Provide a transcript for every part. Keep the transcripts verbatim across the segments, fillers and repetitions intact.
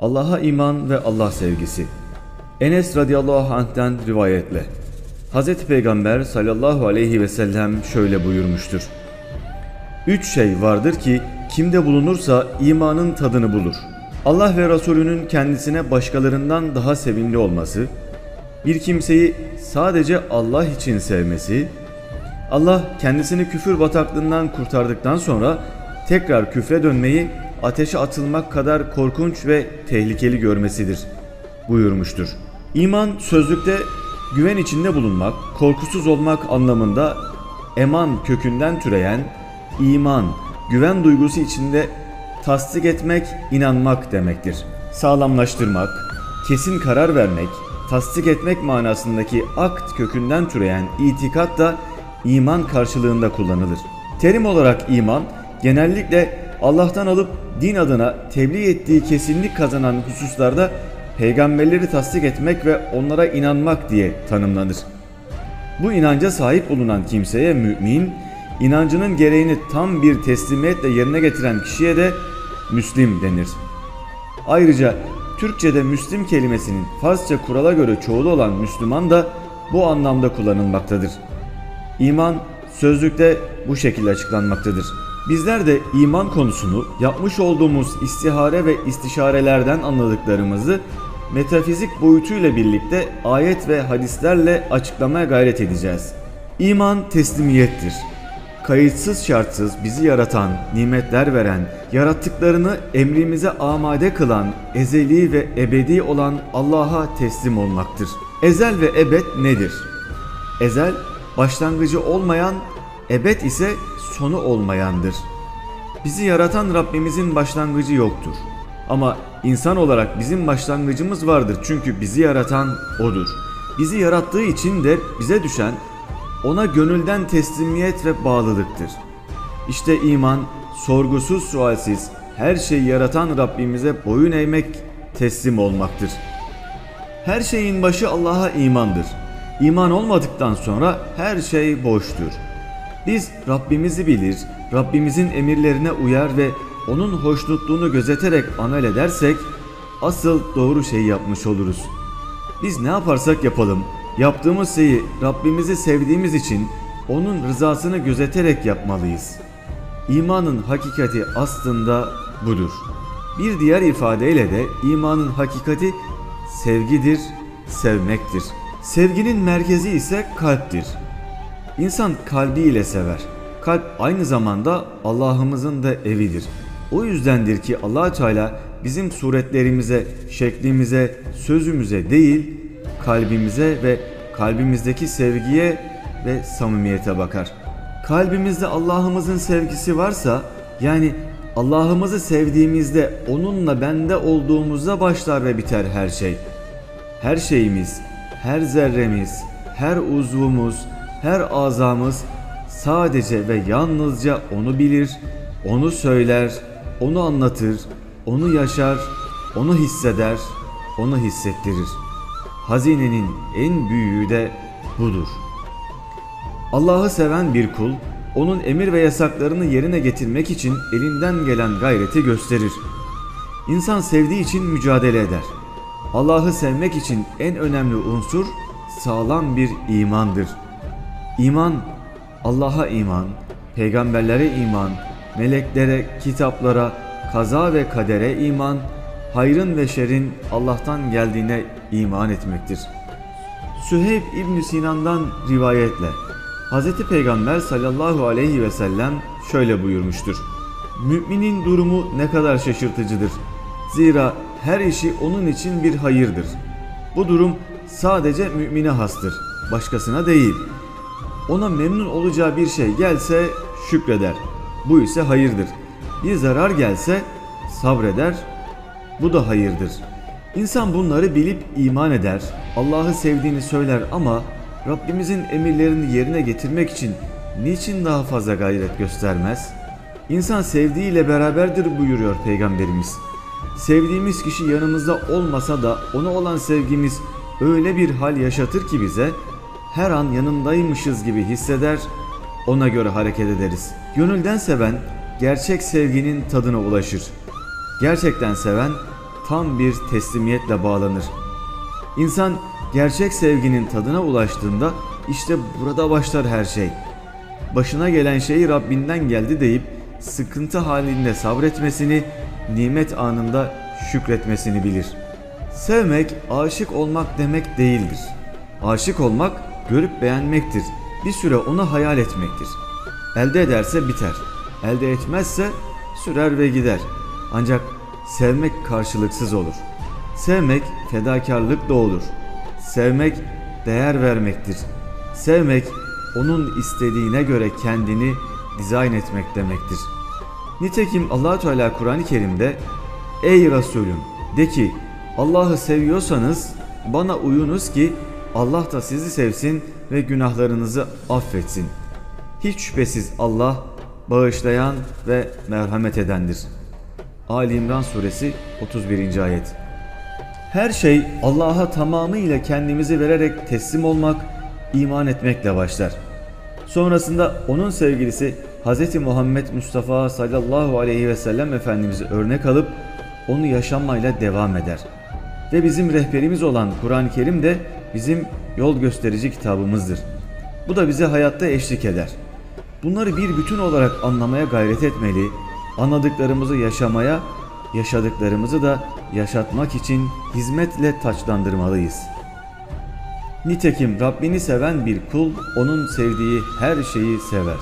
Allah'a iman ve Allah sevgisi. Enes radıyallahu anh'ten rivayetle Hz. Peygamber sallallahu aleyhi ve sellem şöyle buyurmuştur: Üç şey vardır ki kimde bulunursa imanın tadını bulur. Allah ve Resulünün kendisine başkalarından daha sevimli olması, bir kimseyi sadece Allah için sevmesi, Allah kendisini küfür bataklığından kurtardıktan sonra tekrar küfre dönmeyi ateşe atılmak kadar korkunç ve tehlikeli görmesidir buyurmuştur. İman sözlükte güven içinde bulunmak, korkusuz olmak anlamında eman kökünden türeyen iman, güven duygusu içinde tasdik etmek, inanmak demektir. Sağlamlaştırmak, kesin karar vermek, tasdik etmek manasındaki akt kökünden türeyen itikat da iman karşılığında kullanılır. Terim olarak iman, genellikle Allah'tan alıp din adına tebliğ ettiği kesinlik kazanan hususlarda peygamberleri tasdik etmek ve onlara inanmak diye tanımlanır. Bu inanca sahip olunan kimseye mümin, inancının gereğini tam bir teslimiyetle yerine getiren kişiye de müslim denir. Ayrıca Türkçe'de müslim kelimesinin Farsça kurala göre çoğulu olan Müslüman da bu anlamda kullanılmaktadır. İman sözlükte bu şekilde açıklanmaktadır. Bizler de iman konusunu yapmış olduğumuz istihare ve istişarelerden anladıklarımızı metafizik boyutuyla birlikte ayet ve hadislerle açıklamaya gayret edeceğiz. İman teslimiyettir. Kayıtsız şartsız bizi yaratan, nimetler veren, yarattıklarını emrimize amade kılan, ezeli ve ebedi olan Allah'a teslim olmaktır. Ezel ve ebed nedir? Ezel, başlangıcı olmayan, ebed ise sonu olmayandır. Bizi yaratan Rabbimizin başlangıcı yoktur. Ama insan olarak bizim başlangıcımız vardır, çünkü bizi yaratan O'dur. Bizi yarattığı için de bize düşen O'na gönülden teslimiyet ve bağlılıktır. İşte iman, sorgusuz sualsiz her şeyi yaratan Rabbimize boyun eğmek, teslim olmaktır. Her şeyin başı Allah'a imandır. İman olmadıktan sonra her şey boştur. Biz Rabbimizi bilir, Rabbimizin emirlerine uyar ve O'nun hoşnutluğunu gözeterek amel edersek asıl doğru şeyi yapmış oluruz. Biz ne yaparsak yapalım, yaptığımız şeyi Rabbimizi sevdiğimiz için O'nun rızasını gözeterek yapmalıyız. İmanın hakikati aslında budur. Bir diğer ifadeyle de imanın hakikati sevgidir, sevmektir. Sevginin merkezi ise kalptir. İnsan kalbiyle sever. Kalp aynı zamanda Allah'ımızın da evidir. O yüzdendir ki Allah-u Teala bizim suretlerimize, şeklimize, sözümüze değil, kalbimize ve kalbimizdeki sevgiye ve samimiyete bakar. Kalbimizde Allah'ımızın sevgisi varsa, yani Allah'ımızı sevdiğimizde O'nunla bende olduğumuzda başlar ve biter her şey. Her şeyimiz, her zerremiz, her uzvumuz, her azamız sadece ve yalnızca O'nu bilir, O'nu söyler, O'nu anlatır, O'nu yaşar, O'nu hisseder, O'nu hissettirir. Hazinenin en büyüğü de budur. Allah'ı seven bir kul, O'nun emir ve yasaklarını yerine getirmek için elinden gelen gayreti gösterir. İnsan sevdiği için mücadele eder. Allah'ı sevmek için en önemli unsur sağlam bir imandır. İman, Allah'a iman, peygamberlere iman, meleklere, kitaplara, kaza ve kadere iman, hayrın ve şerrin Allah'tan geldiğine iman etmektir. Süheyb İbn Sinan'dan rivayetle Hz. Peygamber sallallahu aleyhi ve sellem şöyle buyurmuştur: Müminin durumu ne kadar şaşırtıcıdır. Zira her işi onun için bir hayırdır. Bu durum sadece mümine hastır, başkasına değil. Ona memnun olacağı bir şey gelse şükreder, bu ise hayırdır. Bir zarar gelse sabreder, bu da hayırdır. İnsan bunları bilip iman eder, Allah'ı sevdiğini söyler ama Rabbimizin emirlerini yerine getirmek için niçin daha fazla gayret göstermez? İnsan sevdiğiyle beraberdir buyuruyor Peygamberimiz. Sevdiğimiz kişi yanımızda olmasa da ona olan sevgimiz öyle bir hal yaşatır ki bize, her an yanındaymışız gibi hisseder, ona göre hareket ederiz. Gönülden seven gerçek sevginin tadına ulaşır. Gerçekten seven tam bir teslimiyetle bağlanır. İnsan gerçek sevginin tadına ulaştığında işte burada başlar her şey. Başına gelen şey Rabbinden geldi deyip sıkıntı halinde sabretmesini, nimet anında şükretmesini bilir. Sevmek, aşık olmak demek değildir. Aşık olmak, görüp beğenmektir. Bir süre onu hayal etmektir. Elde ederse biter. Elde etmezse sürer ve gider. Ancak sevmek karşılıksız olur. Sevmek fedakarlık da olur. Sevmek değer vermektir. Sevmek onun istediğine göre kendini dizayn etmek demektir. Nitekim Allah-u Teala Kur'an-ı Kerim'de "Ey Resulüm de ki Allah'ı seviyorsanız bana uyunuz ki Allah da sizi sevsin ve günahlarınızı affetsin. Hiç şüphesiz Allah bağışlayan ve merhamet edendir." Ali İmran Suresi otuz birinci ayet. Her şey Allah'a tamamıyla kendimizi vererek teslim olmak, iman etmekle başlar. Sonrasında onun sevgilisi Hz. Muhammed Mustafa sallallahu aleyhi ve sellem Efendimiz'i örnek alıp onu yaşamayla devam eder. Ve bizim rehberimiz olan Kur'an-ı Kerim de bizim yol gösterici kitabımızdır. Bu da bize hayatta eşlik eder. Bunları bir bütün olarak anlamaya gayret etmeli, anladıklarımızı yaşamaya, yaşadıklarımızı da yaşatmak için hizmetle taçlandırmalıyız. Nitekim Rabbini seven bir kul, onun sevdiği her şeyi sever.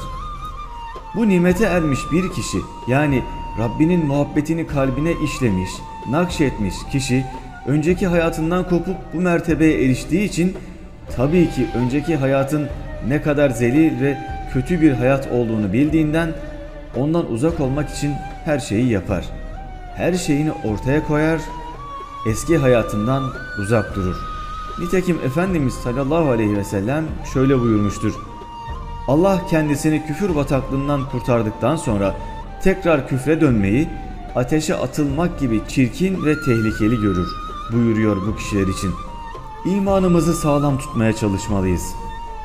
Bu nimete ermiş bir kişi, yani Rabbinin muhabbetini kalbine işlemiş, nakşetmiş kişi, önceki hayatından kopup bu mertebeye eriştiği için tabii ki önceki hayatın ne kadar zelil ve kötü bir hayat olduğunu bildiğinden ondan uzak olmak için her şeyi yapar. Her şeyini ortaya koyar, eski hayatından uzak durur. Nitekim Efendimiz sallallahu aleyhi ve sellem şöyle buyurmuştur: Allah kendisini küfür bataklığından kurtardıktan sonra tekrar küfre dönmeyi, ateşe atılmak gibi çirkin ve tehlikeli görür buyuruyor bu kişiler için. İmanımızı sağlam tutmaya çalışmalıyız.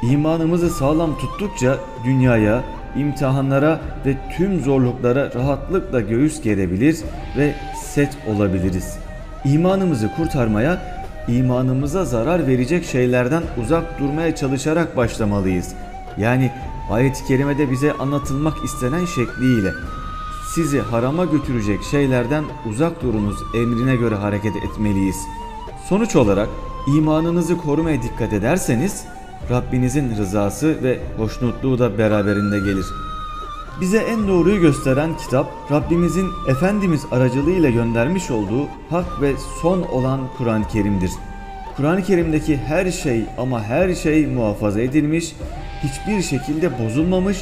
İmanımızı sağlam tuttukça dünyaya, imtihanlara ve tüm zorluklara rahatlıkla göğüs gerebilir ve set olabiliriz. İmanımızı kurtarmaya, imanımıza zarar verecek şeylerden uzak durmaya çalışarak başlamalıyız. Yani ayet-i kerimede bize anlatılmak istenen şekliyle sizi harama götürecek şeylerden uzak durunuz emrine göre hareket etmeliyiz. Sonuç olarak imanınızı korumaya dikkat ederseniz Rabbinizin rızası ve hoşnutluğu da beraberinde gelir. Bize en doğruyu gösteren kitap, Rabbimizin Efendimiz aracılığıyla göndermiş olduğu hak ve son olan Kur'an-ı Kerim'dir. Kur'an-ı Kerim'deki her şey ama her şey muhafaza edilmiş, hiçbir şekilde bozulmamış,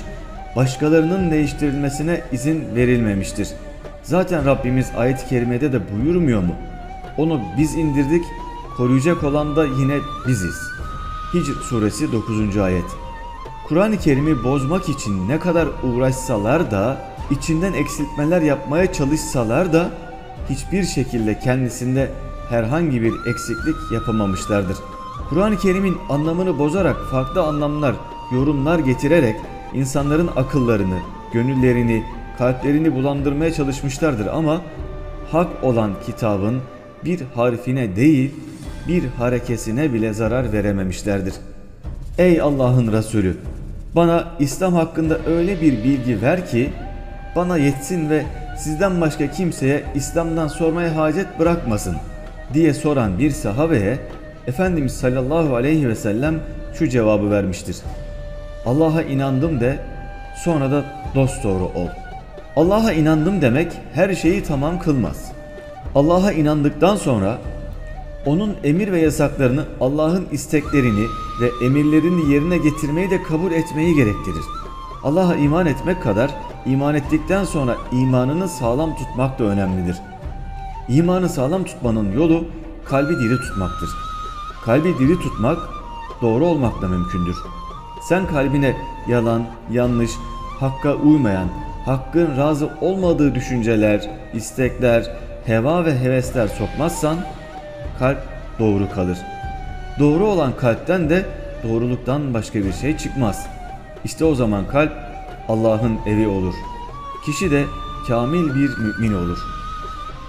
başkalarının değiştirilmesine izin verilmemiştir. Zaten Rabbimiz ayet-i kerimede de buyurmuyor mu? Onu biz indirdik, koruyacak olan da yine biziz. Hicr suresi dokuzuncu ayet. Kur'an-ı Kerim'i bozmak için ne kadar uğraşsalar da, içinden eksiltmeler yapmaya çalışsalar da hiçbir şekilde kendisinde herhangi bir eksiklik yapamamışlardır. Kur'an-ı Kerim'in anlamını bozarak farklı anlamlar, yorumlar getirerek insanların akıllarını, gönüllerini, kalplerini bulandırmaya çalışmışlardır ama hak olan kitabın bir harfine değil, bir harekesine bile zarar verememişlerdir. Ey Allah'ın Resulü, bana İslam hakkında öyle bir bilgi ver ki bana yetsin ve sizden başka kimseye İslam'dan sormaya hacet bırakmasın diye soran bir sahabeye Efendimiz sallallahu aleyhi ve sellem şu cevabı vermiştir: Allah'a inandım de, sonra da dosdoğru ol. Allah'a inandım demek her şeyi tamam kılmaz. Allah'a inandıktan sonra onun emir ve yasaklarını, Allah'ın isteklerini ve emirlerini yerine getirmeyi de kabul etmeyi gerektirir. Allah'a iman etmek kadar iman ettikten sonra imanını sağlam tutmak da önemlidir. İmanı sağlam tutmanın yolu kalbi diri tutmaktır. Kalbi diri tutmak doğru olmakla mümkündür. Sen kalbine yalan, yanlış, hakka uymayan, hakkın razı olmadığı düşünceler, istekler, heva ve hevesler sokmazsan kalp doğru kalır. Doğru olan kalpten de doğruluktan başka bir şey çıkmaz. İşte o zaman kalp Allah'ın evi olur. Kişi de kamil bir mümin olur.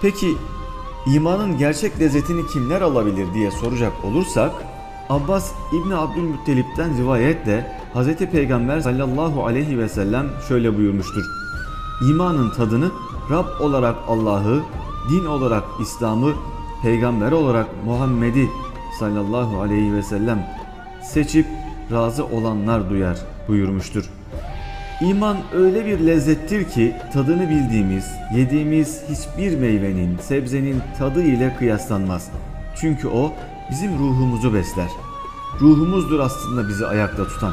Peki İmanın gerçek lezzetini kimler alabilir diye soracak olursak, Abbas İbni Abdülmuttalip'ten rivayetle Hz. Peygamber sallallahu aleyhi ve sellem şöyle buyurmuştur. İmanın tadını Rab olarak Allah'ı, din olarak İslam'ı, peygamber olarak Muhammed'i sallallahu aleyhi ve sellem seçip razı olanlar duyar buyurmuştur. İman öyle bir lezzettir ki tadını bildiğimiz, yediğimiz hiçbir meyvenin, sebzenin tadı ile kıyaslanmaz. Çünkü o bizim ruhumuzu besler. Ruhumuzdur aslında bizi ayakta tutan.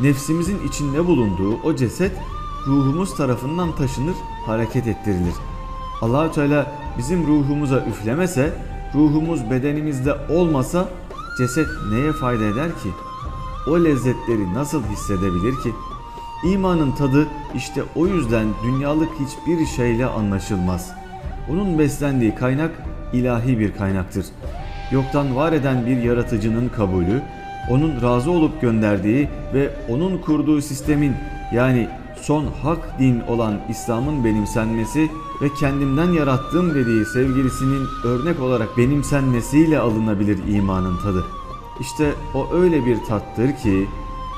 Nefsimizin içinde bulunduğu o ceset ruhumuz tarafından taşınır, hareket ettirilir. Allah-u Teala bizim ruhumuza üflemese, ruhumuz bedenimizde olmasa ceset neye fayda eder ki? O lezzetleri nasıl hissedebilir ki? İmanın tadı işte o yüzden dünyalık hiçbir şeyle anlaşılmaz. Onun beslendiği kaynak ilahi bir kaynaktır. Yoktan var eden bir yaratıcının kabulü, onun razı olup gönderdiği ve onun kurduğu sistemin yani son hak din olan İslam'ın benimsenmesi ve kendimden yarattığım dediği sevgilisinin örnek olarak benimsenmesiyle alınabilir imanın tadı. İşte o öyle bir tattır ki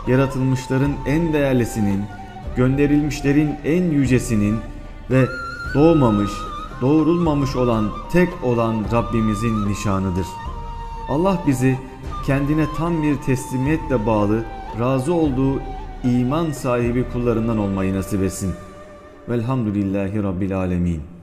yaratılmışların en değerlisinin, gönderilmişlerin en yücesinin ve doğmamış, doğurulmamış olan tek olan Rabbimizin nişanıdır. Allah bizi kendine tam bir teslimiyetle bağlı, razı olduğu iman sahibi kullarından olmayı nasip etsin. Velhamdülillahi Rabbil Alemin.